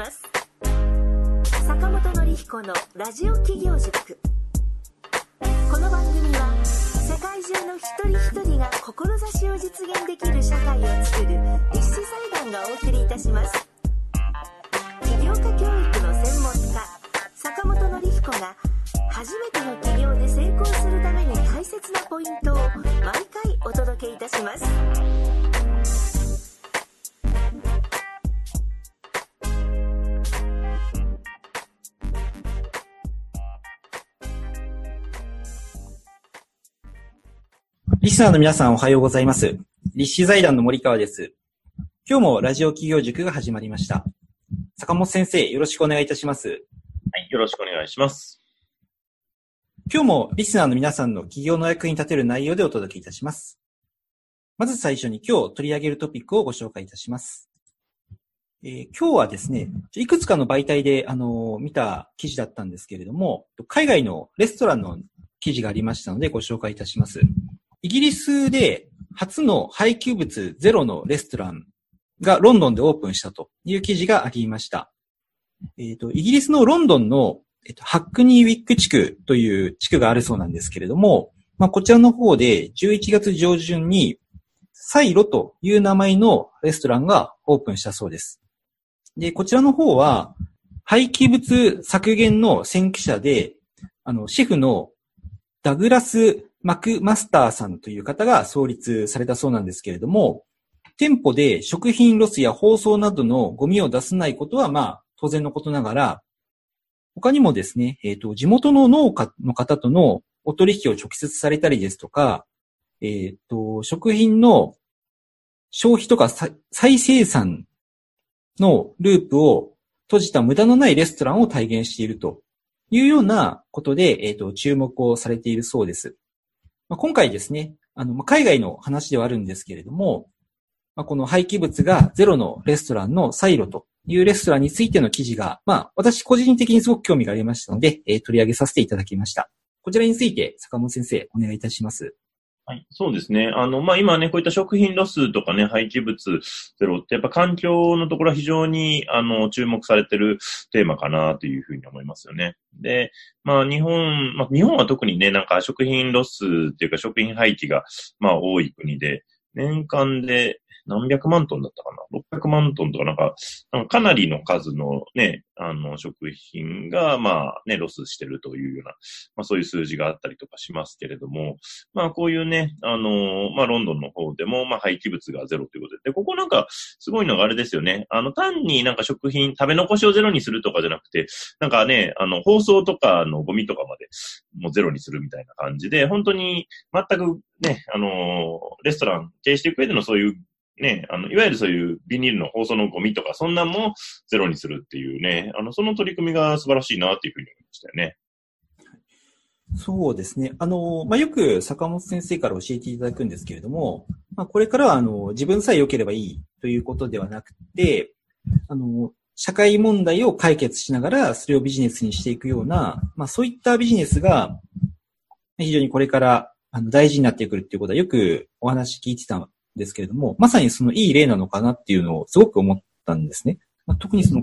ます。坂本典彦のラジオ企業塾。この番組は世界中の一人一人が志を実現できる社会をつくる立志財団がお送りいたします。起業家教育の専門家坂本典彦が初めての起業で成功するために大切なポイントを毎回お届けいたします。リスナーの皆さんおはようございます。立志財団の森川です。今日もラジオ企業塾が始まりました。坂本先生、よろしくお願いいたします。はい、よろしくお願いします。今日もリスナーの皆さんの企業の役に立てる内容でお届けいたします。まず最初に今日取り上げるトピックをご紹介いたします。今日はですね、いくつかの媒体で見た記事だったんですけれども、海外のレストランの記事がありましたのでご紹介いたします。イギリスで初の配給物ゼロのレストランがロンドンでオープンしたという記事がありました。イギリスのロンドンの、ハックニーウィック地区という地区があるそうなんですけれども、まあ、こちらの方で11月上旬にサイロという名前のレストランがオープンしたそうです。で、こちらの方は廃棄物削減の先駆者で、シェフのダグラス・マクマスターさんという方が創立されたそうなんですけれども、店舗で食品ロスや包装などのゴミを出さないことはまあ当然のことながら、他にもですね、地元の農家の方とのお取引を直接されたりですとか、食品の消費とか再生産のループを閉じた無駄のないレストランを体現しているというようなことで、注目をされているそうです。今回ですね、海外の話ではあるんですけれども、この廃棄物がゼロのレストランのサイロというレストランについての記事が、私個人的にすごく興味がありましたので、取り上げさせていただきました。こちらについて、坂本先生、お願いいたします。はい、そうですね。今ね、こういった食品ロスとかね、廃棄物ゼロって、やっぱ環境のところは非常に、注目されてるテーマかなというふうに思いますよね。で、日本は特にね、なんか食品ロスっていうか食品廃棄が、多い国で、年間で何百万トンだったかな ?600 万トンとかなんかかなりの数のね、食品が、ロスしてるというような、そういう数字があったりとかしますけれども、こういうね、ロンドンの方でも、廃棄物がゼロということで、ここなんか、すごいのがあれですよね。単になんか食品、食べ残しをゼロにするとかじゃなくて、なんかね、包装とかのゴミとかまで、もうゼロにするみたいな感じで、本当に、全くね、レストラン経営していく上でのそういう、ね、いわゆるそういうビニールの包装のゴミとか、そんなんもゼロにするっていうね、その取り組みが素晴らしいなっていうふうに思いましたよね。そうですね。よく坂本先生から教えていただくんですけれども、これからは、自分さえ良ければいいということではなくて、社会問題を解決しながら、それをビジネスにしていくような、そういったビジネスが、非常にこれから、大事になってくるっていうことは、よくお話聞いてたですけれども、まさにそのいい例なのかなっていうのをすごく思ったんですね。特にその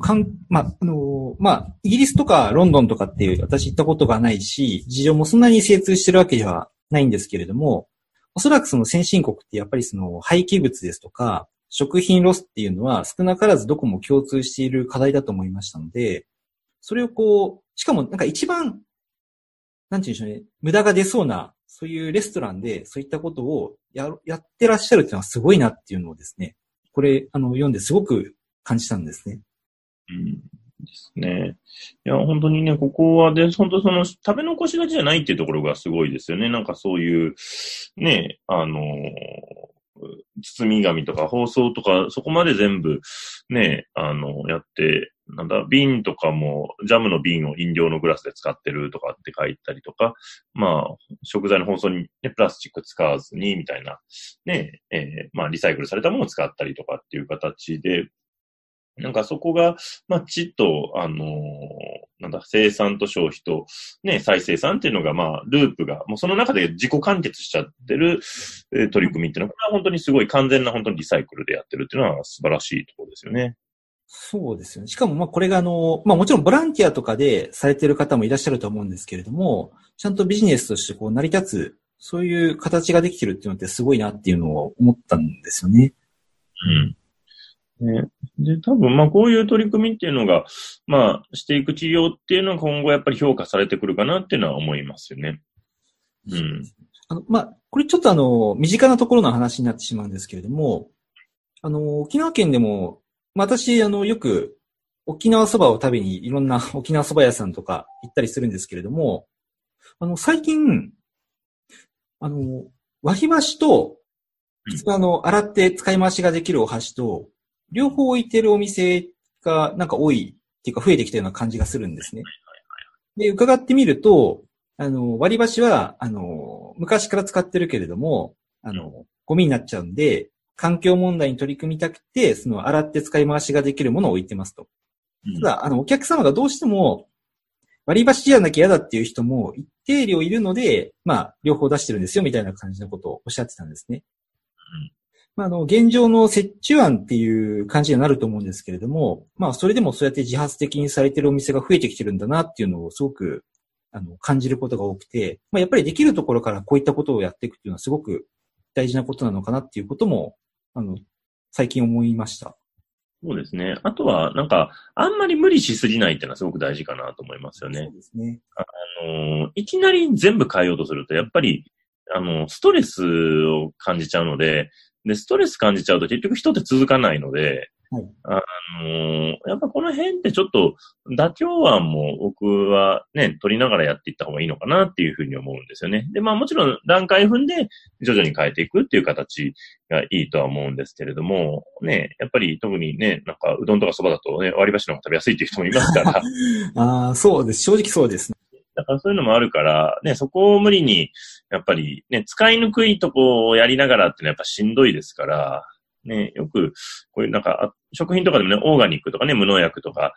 イギリスとかロンドンとかっていう私行ったことがないし、事情もそんなに精通してるわけではないんですけれども、おそらくその先進国ってやっぱりその廃棄物ですとか食品ロスっていうのは少なからずどこも共通している課題だと思いましたので、それをしかもなんか一番なんて言うんでしょうね、無駄が出そうなそういうレストランでそういったことをやってらっしゃるっていうのはすごいなっていうのをですね、これ読んですごく感じたんですね。うんですね。いや本当にね、ここはで本当その食べ残しがちじゃないっていうところがすごいですよね。なんかそういうね包み紙とか包装とかそこまで全部ねやって。なんだ、瓶とかも、ジャムの瓶を飲料のグラスで使ってるとかって書いたりとか、食材の包装に、ね、プラスチック使わずに、みたいな、ね、リサイクルされたものを使ったりとかっていう形で、なんかそこが、ちっと、生産と消費と、ね、再生産っていうのが、ループが、もうその中で自己完結しちゃってる、取り組みっていうのは、これは本当にすごい完全な本当にリサイクルでやってるっていうのは素晴らしいところですよね。そうですよね。しかも、これがもちろんボランティアとかでされている方もいらっしゃると思うんですけれども、ちゃんとビジネスとして成り立つ、そういう形ができてるっていうのってすごいなっていうのを思ったんですよね。うん。ね、で、多分、こういう取り組みっていうのが、していく治療っていうのが今後やっぱり評価されてくるかなっていうのは思いますよね。うん。これちょっと身近なところの話になってしまうんですけれども、沖縄県でも、私、よく沖縄そばを食べにいろんな沖縄そば屋さんとか行ったりするんですけれども、最近、割り箸と、普通洗って使い回しができるお箸と、両方置いてるお店がなんか多いっていうか増えてきたような感じがするんですね。で、伺ってみると、割り箸は、昔から使ってるけれども、ゴミになっちゃうんで、環境問題に取り組みたくて、洗って使い回しができるものを置いてますと。ただ、お客様がどうしても、割り箸じゃなきゃ嫌だっていう人も一定量いるので、両方出してるんですよ、みたいな感じのことをおっしゃってたんですね。現状の折衷案っていう感じになると思うんですけれども、それでもそうやって自発的にされてるお店が増えてきてるんだなっていうのをすごく、感じることが多くて、やっぱりできるところからこういったことをやっていくっていうのはすごく大事なことなのかなっていうことも、最近思いました。そうですね。あとは、あんまり無理しすぎないっていうのはすごく大事かなと思いますよね。そうですね。いきなり全部変えようとすると、やっぱり、ストレスを感じちゃうので、で、ストレス感じちゃうと結局人って続かないので、はい、やっぱこの辺ってちょっと妥協案も僕はね、取りながらやっていった方がいいのかなっていうふうに思うんですよね。で、もちろん段階踏んで徐々に変えていくっていう形がいいとは思うんですけれども、ね、やっぱり特にね、うどんとかそばだとね、割り箸の方が食べやすいっていう人もいますから。ああ、そうです。正直そうですね。だからそういうのもあるから、ね、そこを無理に、やっぱりね、使いにくいとこをやりながらってのはやっぱしんどいですから、ね、よく、こういう食品とかでもね、オーガニックとかね、無農薬とか、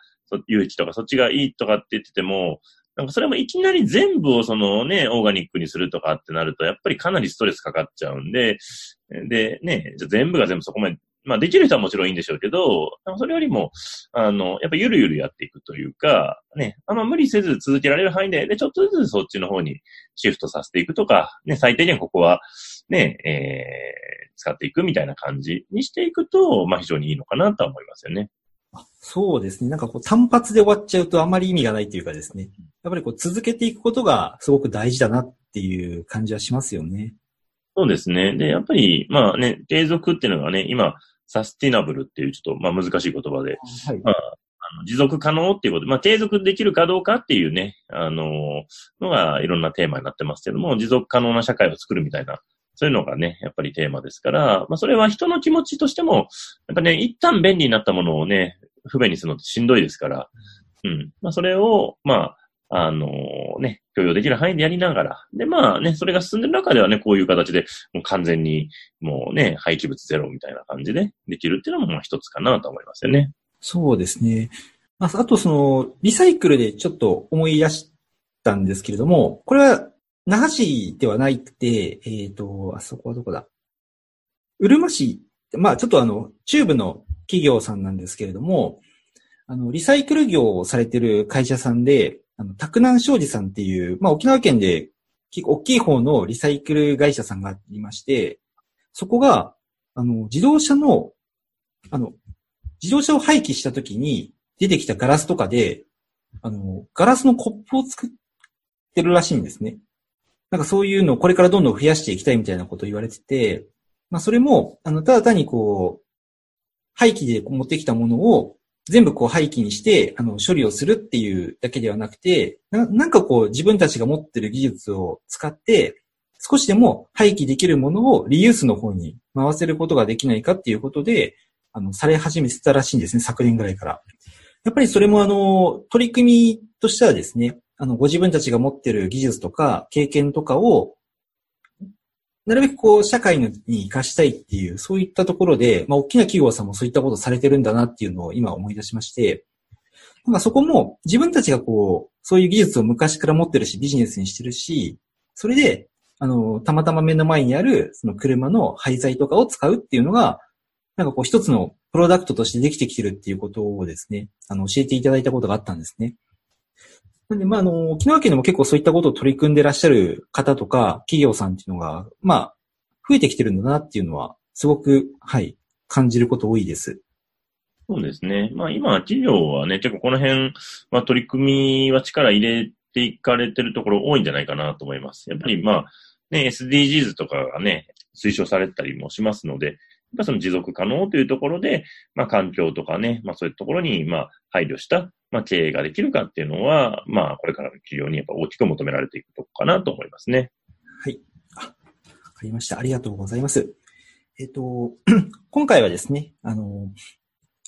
有機とか、そっちがいいとかって言ってても、それもいきなり全部をオーガニックにするとかってなると、やっぱりかなりストレスかかっちゃうんで、で、ね、じゃ全部が全部そこまで、できる人はもちろんいいんでしょうけど、それよりも、やっぱゆるゆるやっていくというか、ね、無理せず続けられる範囲で、ちょっとずつそっちの方にシフトさせていくとか、ね、最低限ここは、ね、使っていくみたいな感じにしていくと、非常にいいのかなとは思いますよね。そうですね。単発で終わっちゃうとあまり意味がないというかですね。やっぱり続けていくことがすごく大事だなっていう感じはしますよね。そうですね。で、やっぱり、ね、継続っていうのがね、今、サスティナブルっていうちょっと、難しい言葉で、はい、持続可能っていうこと、継続できるかどうかっていうね、のがいろんなテーマになってますけども、持続可能な社会を作るみたいな、そういうのがね、やっぱりテーマですから、それは人の気持ちとしても、やっぱね、一旦便利になったものをね、不便にするのってしんどいですから、うん。それを、ね、許容できる範囲でやりながら。で、ね、それが進んでる中ではね、こういう形で、もう完全に、もうね、廃棄物ゼロみたいな感じでできるっていうのも一つかなと思いますよね。そうですね。あとリサイクルでちょっと思い出したんですけれども、これは、那覇市ではなくて、そこはどこだ？うるま市、ちょっと中部の企業さんなんですけれども、リサイクル業をされてる会社さんで、拓南商事さんっていう、沖縄県で結構大きい方のリサイクル会社さんがありまして、そこが、自動車を廃棄した時に出てきたガラスとかで、ガラスのコップを作ってるらしいんですね。そういうのをこれからどんどん増やしていきたいみたいなことを言われてて、それも、ただ単に廃棄で持ってきたものを、全部廃棄にして、処理をするっていうだけではなくて、自分たちが持ってる技術を使って、少しでも廃棄できるものをリユースの方に回せることができないかっていうことで、され始めてたらしいんですね、昨年ぐらいから。やっぱりそれも取り組みとしてはですね、ご自分たちが持ってる技術とか経験とかを、なるべく社会に活かしたいっていう、そういったところで、大きな企業さんもそういったことをされてるんだなっていうのを今思い出しまして、そこも自分たちがそういう技術を昔から持ってるし、ビジネスにしてるし、それで、たまたま目の前にある、車の廃材とかを使うっていうのが、一つのプロダクトとしてできてきてるっていうことをですね、教えていただいたことがあったんですね。なんで、沖縄県でも結構そういったことを取り組んでらっしゃる方とか、企業さんっていうのが、増えてきてるんだなっていうのは、すごく、感じること多いです。そうですね。今、企業はね、結構この辺は取り組みは力入れていかれてるところ多いんじゃないかなと思います。やっぱりSDGs とかがね、推奨されたりもしますので、やっぱその持続可能というところで、環境とかね、そういうところに、配慮した、経営ができるかっていうのは、これからの企業にやっぱ大きく求められていくところかなと思いますね。はい。わかりました。ありがとうございます。今回はですね、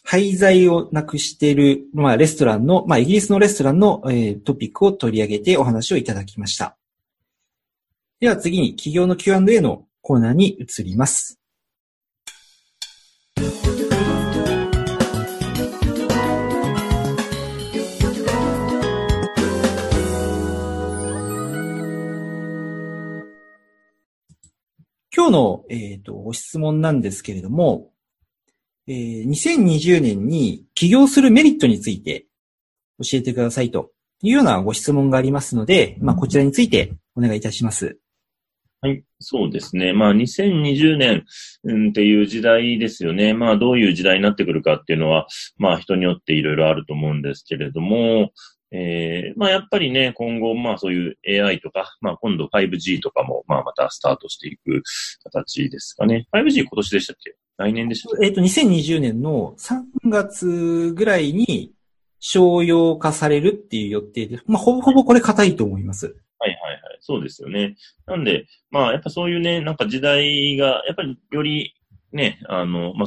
廃材をなくしている、レストランの、イギリスのレストランの、トピックを取り上げてお話をいただきました。では次に企業の Q&A のコーナーに移ります。今日の、ご質問なんですけれども、2020年に起業するメリットについて教えてくださいというようなご質問がありますので、こちらについてお願いいたします。はい、そうですね。2020年、っていう時代ですよね。どういう時代になってくるかっていうのは、人によっていろいろあると思うんですけれども、やっぱりね、今後、そういう AI とか、今度 5G とかも、またスタートしていく形ですかね。5G 今年でしたっけ？来年でしたっけ？2020年の3月ぐらいに商用化されるっていう予定で、ほぼほぼこれ固いと思います。はいはいはい。そうですよね。なんで、やっぱそういうね、なんか時代が、やっぱりより、ね、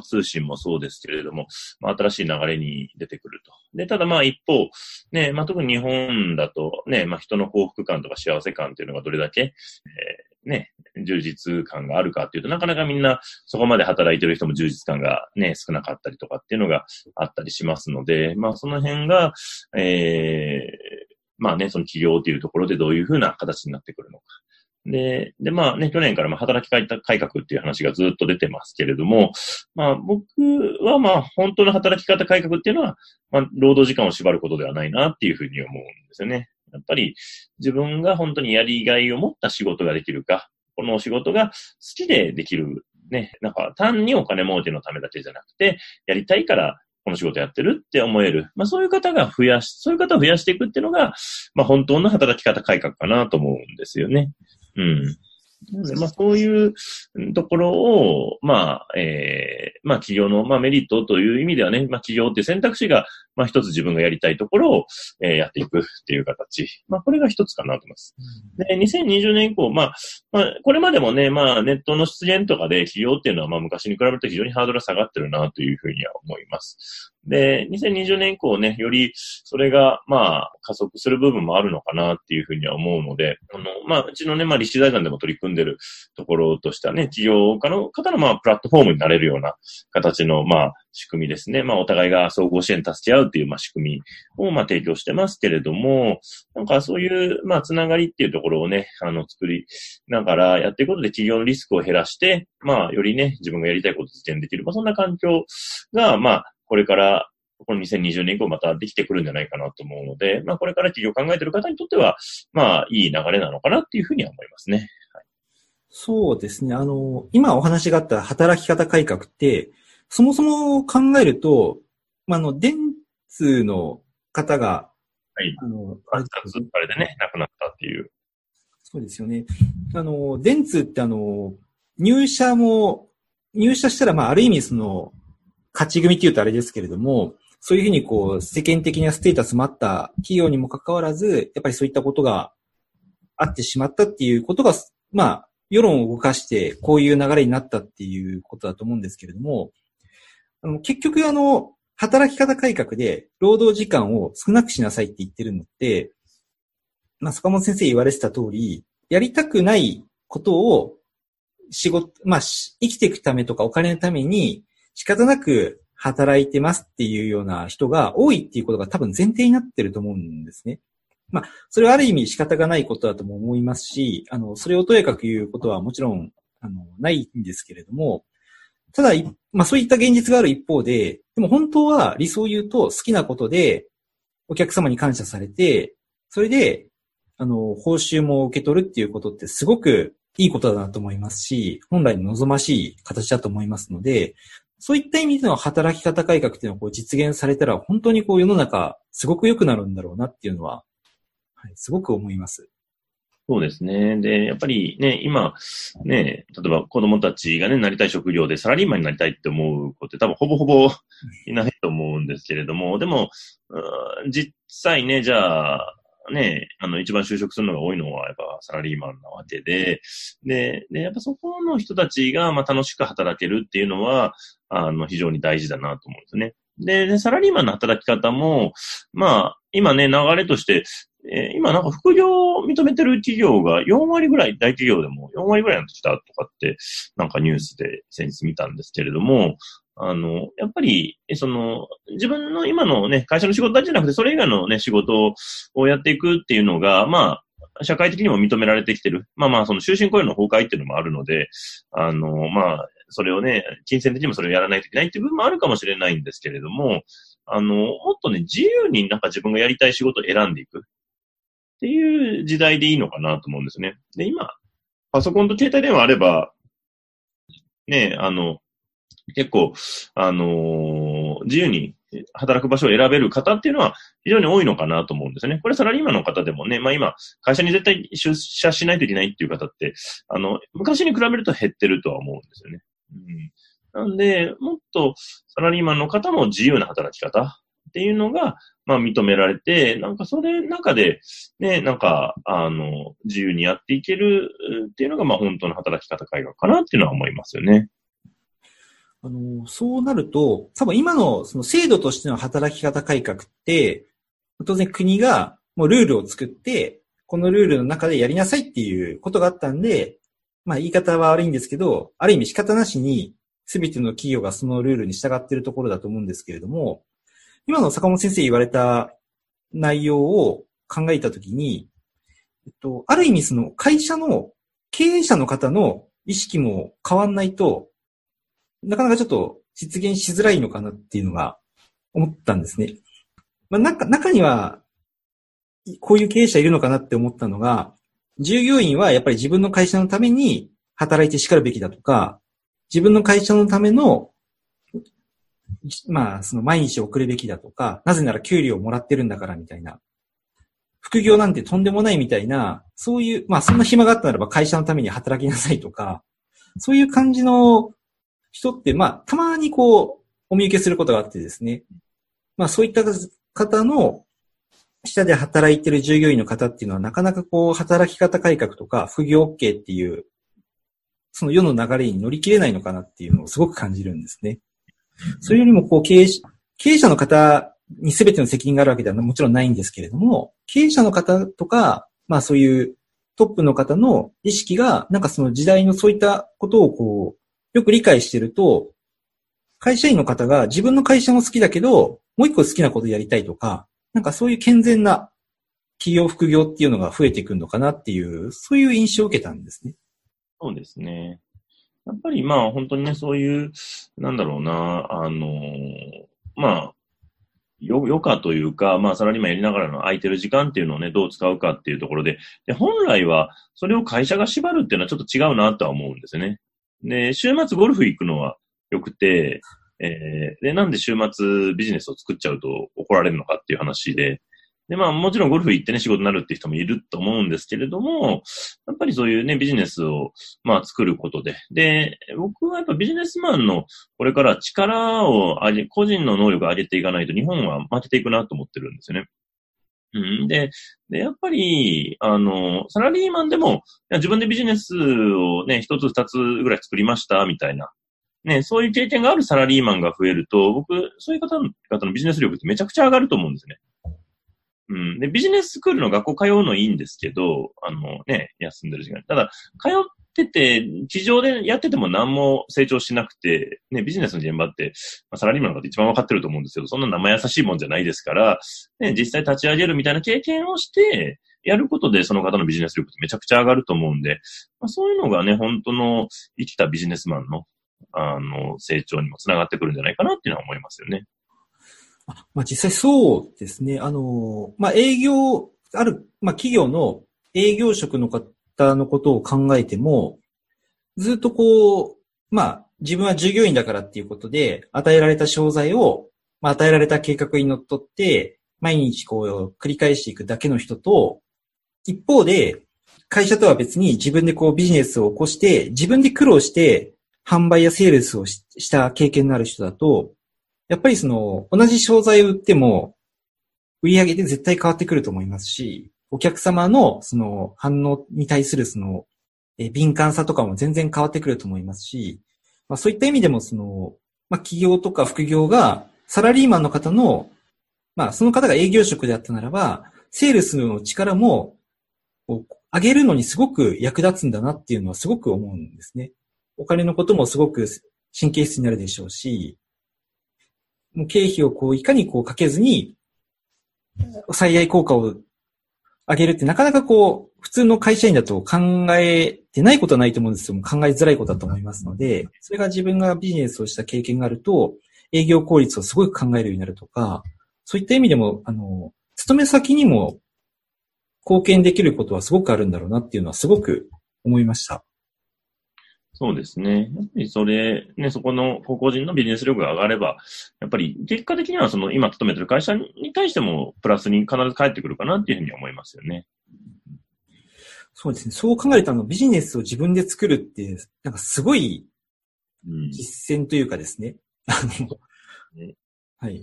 通信もそうですけれども、新しい流れに出てくると。で、ただ一方、ね、特に日本だと、ね、人の幸福感とか幸せ感というのがどれだけ、ね、充実感があるかっていうと、なかなかみんなそこまで働いてる人も充実感がね、少なかったりとかっていうのがあったりしますので、その辺が、その企業というところでどういうふうな形になってくるのか。で、去年から働き方改革っていう話がずっと出てますけれども、僕は本当の働き方改革っていうのは、労働時間を縛ることではないなっていうふうに思うんですよね。やっぱり自分が本当にやりがいを持った仕事ができるか、このお仕事が好きでできるね、なんか単にお金儲けのためだけじゃなくて、やりたいからこの仕事やってるって思える。そういう方を増やしていくっていうのが、本当の働き方改革かなと思うんですよね。うん。そういうところを、企業の、メリットという意味ではね、企業って選択肢が、一つ自分がやりたいところを、やっていくっていう形。これが一つかなと思います。で、2020年以降、これまでもね、ネットの出現とかで企業っていうのは、昔に比べると非常にハードルが下がってるなというふうには思います。で、2020年以降ね、よりそれが、加速する部分もあるのかなっていうふうには思うので、うちのね、立志財団でも取り組んでるところとしてはね、企業家の方の、プラットフォームになれるような形の、仕組みですね。お互いが総合支援助け合うっていう、仕組みを、提供してますけれども、なんかそういう、つながりっていうところをね、作りながらやっていくことで企業のリスクを減らして、よりね、自分がやりたいことを実現できる。そんな環境が、これから、この2020年以降またできてくるんじゃないかなと思うので、これから企業を考えている方にとっては、いい流れなのかなっていうふうには思いますね。はい、そうですね。今お話があった働き方改革って、そもそも考えると、電通の方が、はい、あれでね、亡くなったっていう。そうですよね。電通って入社したら、ある意味その、勝ち組って言うとあれですけれども、そういうふうに世間的なステータスもあった企業にもかかわらず、やっぱりそういったことがあってしまったっていうことが、世論を動かして、こういう流れになったっていうことだと思うんですけれども、結局働き方改革で労働時間を少なくしなさいって言ってるのって、坂本先生言われてた通り、やりたくないことを生きていくためとかお金のために、仕方なく働いてますっていうような人が多いっていうことが多分前提になってると思うんですね。それはある意味仕方がないことだとも思いますし、それをとやかく言うことはもちろん、ないんですけれども、ただ、まあそういった現実がある一方で、でも本当は理想を言うと好きなことでお客様に感謝されて、それで、報酬も受け取るっていうことってすごくいいことだなと思いますし、本来の望ましい形だと思いますので、そういった意味での働き方改革っていうのをこう実現されたら、本当にこう世の中すごく良くなるんだろうなっていうのは、はい、すごく思います。そうですね。で、やっぱりね、今、ね、例えば子供たちがね、なりたい職業でサラリーマンになりたいって思う子って多分ほぼほぼいないと思うんですけれども、でも、実際ね、じゃあ、ね、一番就職するのが多いのは、やっぱサラリーマンなわけで、で、やっぱそこの人たちが、まあ、楽しく働けるっていうのは、非常に大事だなと思うんですね。で、サラリーマンの働き方も、まあ、今ね、流れとして、今なんか副業を認めてる企業が4割ぐらい、大企業でも4割ぐらいになってきたとかって、なんかニュースで先日見たんですけれども、やっぱり、自分の今のね、会社の仕事だけじゃなくて、それ以外のね、仕事をやっていくっていうのが、まあ、社会的にも認められてきてる。まあまあ、終身雇用の崩壊っていうのもあるので、まあ、それをね、金銭的にもそれをやらないといけないっていう部分もあるかもしれないんですけれども、もっとね、自由になんか自分がやりたい仕事を選んでいくっていう時代でいいのかなと思うんですね。で、今、パソコンと携帯電話あれば、ね、結構、自由に働く場所を選べる方っていうのは非常に多いのかなと思うんですね。これサラリーマンの方でもね、まあ今、会社に絶対出社しないといけないっていう方って、昔に比べると減ってるとは思うんですよね。うん、なんで、もっとサラリーマンの方も自由な働き方っていうのが、まあ認められて、なんかそれの中で、ね、なんか、自由にやっていけるっていうのが、まあ本当の働き方改革かなっていうのは思いますよね。そうなると、多分今のその制度としての働き方改革って、当然国がもうルールを作って、このルールの中でやりなさいっていうことがあったんで、まあ言い方は悪いんですけど、ある意味仕方なしに全ての企業がそのルールに従っているところだと思うんですけれども、今の坂本先生言われた内容を考えたときに、ある意味その会社の経営者の方の意識も変わんないと、なかなかちょっと実現しづらいのかなっていうのが思ったんですね。まあ、中にはこういう経営者いるのかなって思ったのが、従業員はやっぱり自分の会社のために働いてしかるべきだとか、自分の会社のためのまあその毎日送るべきだとか、なぜなら給料をもらってるんだからみたいな、副業なんてとんでもないみたいな、そういうまあそんな暇があったならば会社のために働きなさいとか、そういう感じの人って、まあ、たまにこう、お見受けすることがあってですね。まあ、そういった方の下で働いている従業員の方っていうのは、なかなかこう、働き方改革とか、副業 OK っていう、その世の流れに乗り切れないのかなっていうのをすごく感じるんですね。それよりも、こう、経営者の方に全ての責任があるわけではもちろんないんですけれども、経営者の方とか、まあ、そういうトップの方の意識が、なんかその時代のそういったことをこう、よく理解してると、会社員の方が自分の会社も好きだけど、もう一個好きなことやりたいとか、なんかそういう健全な企業副業っていうのが増えていくのかなっていう、そういう印象を受けたんですね。そうですね。やっぱりまあ本当にね、そういう、なんだろうな、まあ、余暇というか、まあ、サラリーマンやりながらの空いてる時間っていうのをね、どう使うかっていうところで、で本来はそれを会社が縛るっていうのはちょっと違うなとは思うんですよね。で、週末ゴルフ行くのは良くて、で、なんで週末ビジネスを作っちゃうと怒られるのかっていう話で、で、まあもちろんゴルフ行ってね、仕事になるっていう人もいると思うんですけれども、やっぱりそういうね、ビジネスをまあ作ることで、で、僕はやっぱビジネスマンのこれから力を個人の能力を上げていかないと日本は負けていくなと思ってるんですよね。うん、で、やっぱり、サラリーマンでも、自分でビジネスをね、一つ二つぐらい作りました、みたいな。ね、そういう経験があるサラリーマンが増えると、僕、そういう方のビジネス力ってめちゃくちゃ上がると思うんですね。うん。で、ビジネススクールの学校通うのいいんですけど、ね、休んでる時間。ただ、通ってて、地上でやってても何も成長しなくて、ね、ビジネスの現場って、まあ、サラリーマンの方一番わかってると思うんですけど、そんな生優しいもんじゃないですから、ね、実際立ち上げるみたいな経験をして、やることでその方のビジネス力ってめちゃくちゃ上がると思うんで、まあ、そういうのがね、本当の生きたビジネスマンの成長にもつながってくるんじゃないかなっていうのは思いますよね。まあ、実際そうですね。まあ、営業、ある、まあ、企業の営業職の方のことを考えても、ずっとこう、まあ、自分は従業員だからっていうことで、与えられた商材を、まあ、与えられた計画にのっとって、毎日こう、繰り返していくだけの人と、一方で、会社とは別に自分でこうビジネスを起こして、自分で苦労して、販売やセールスをした経験のある人だと、やっぱりその、同じ商材を売っても、売り上げで絶対変わってくると思いますし、お客様のその反応に対するその、敏感さとかも全然変わってくると思いますし、まあそういった意味でもその、まあ企業とか副業が、サラリーマンの方の、まあその方が営業職であったならば、セールスの力も、上げるのにすごく役立つんだなっていうのはすごく思うんですね。お金のこともすごく神経質になるでしょうし、もう経費をこういかにこうかけずに最大効果を上げるってなかなかこう普通の会社員だと考えてないことはないと思うんですけども、考えづらいことだと思いますので、それが自分がビジネスをした経験があると営業効率をすごく考えるようになるとか、そういった意味でも勤め先にも貢献できることはすごくあるんだろうなっていうのはすごく思いました。そうですね。やっぱりそれ、ね、そこの個々人のビジネス力が上がれば、やっぱり結果的にはその今勤めてる会社に対してもプラスに必ず返ってくるかなっていうふうに思いますよね。そうですね。そう考えるとビジネスを自分で作るって、なんかすごい実践というかですね。はい。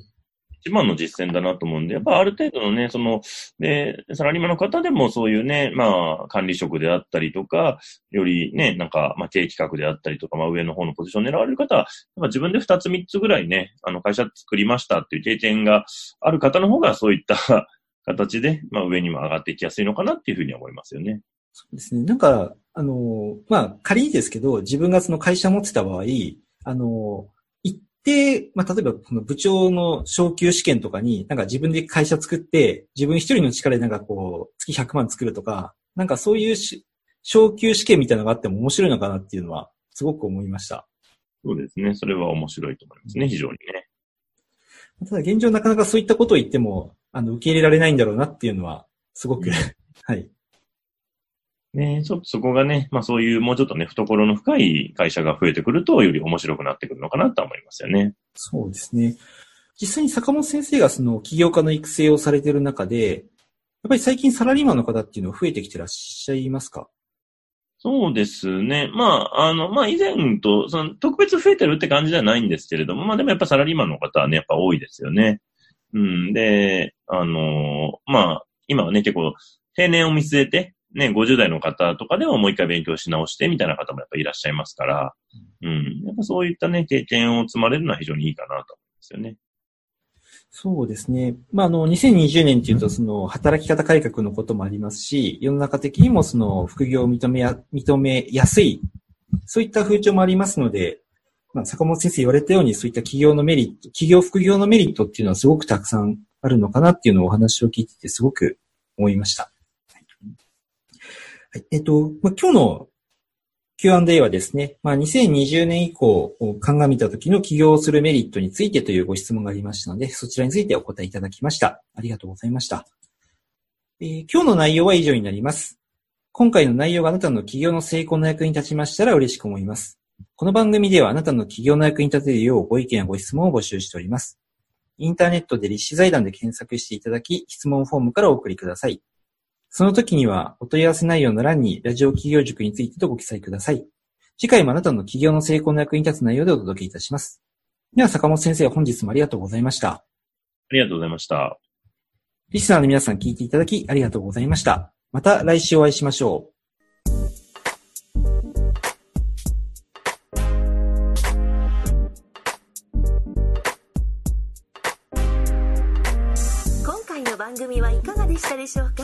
一番の実践だなと思うんで、やっぱある程度のね、その、サラリーマンの方でもそういうね、まあ、管理職であったりとか、よりね、なんか、まあ、経営企画であったりとか、まあ、上の方のポジションを狙われる方は、自分で2つ3つぐらいね、会社作りましたっていう経験がある方の方が、そういった形で、まあ、上にも上がっていきやすいのかなっていうふうに思いますよね。そうですね。なんか、まあ、仮にですけど、自分がその会社を持ってた場合、で、まあ、例えば、この部長の昇給試験とかに、なんか自分で会社作って、自分一人の力でなんかこう、月100万作るとか、なんかそういう昇給試験みたいなのがあっても面白いのかなっていうのは、すごく思いました。そうですね。それは面白いと思いますね、非常にね。ただ現状なかなかそういったことを言っても、受け入れられないんだろうなっていうのは、すごく、はい。ね、ちょっとそこがね、まあそういうもうちょっとね、懐の深い会社が増えてくるとより面白くなってくるのかなと思いますよね。そうですね。実際に坂本先生がその起業家の育成をされている中で、やっぱり最近サラリーマンの方っていうのは増えてきてらっしゃいますか？そうですね。まあ、まあ以前と、その特別増えてるって感じではないんですけれども、まあでもやっぱサラリーマンの方はね、やっぱ多いですよね。うん。で、まあ、今はね、結構定年を見据えて、ね、50代の方とかではもう一回勉強し直してみたいな方もやっぱりいらっしゃいますから、うん、やっぱそういったね、経験を積まれるのは非常にいいかなと思うんですよね。そうですね。まあ、2020年っていうと、その、働き方改革のこともありますし、世の中的にもその、副業を認めやすい、そういった風潮もありますので、まあ、坂本先生言われたように、そういった企業のメリット、企業副業のメリットっていうのはすごくたくさんあるのかなっていうのをお話を聞いててすごく思いました。まあ、今日の Q&A はですね、まあ、2020年以降を鑑みた時の起業するメリットについてというご質問がありましたので、そちらについてお答えいただきました。ありがとうございました。今日の内容は以上になります。今回の内容があなたの起業の成功の役に立ちましたら嬉しく思います。この番組ではあなたの起業の役に立てるようご意見やご質問を募集しております。インターネットで立志財団で検索していただき、質問フォームからお送りください。その時にはお問い合わせ内容の欄にラジオ企業塾についてとご記載ください。次回もあなたの起業の成功の役に立つ内容でお届けいたします。では坂本先生、本日もありがとうございました。ありがとうございました。リスナーの皆さん聞いていただきありがとうございました。また来週お会いしましょう。今回の番組はいかがでしたでしょうか？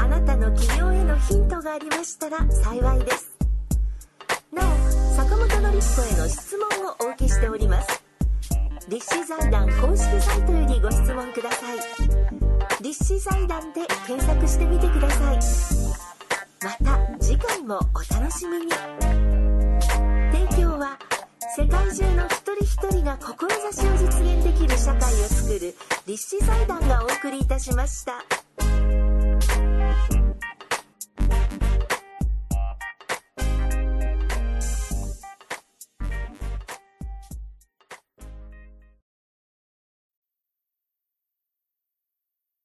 あなたの起業へのヒントがありましたら幸いです。なお、坂本典彦への質問をお受けしております。立志財団公式サイトよりご質問ください。立志財団で検索してみてください。また次回もお楽しみに。提供は世界中の一人一人が志を実現できる社会を作る立志財団がお送りいたしました。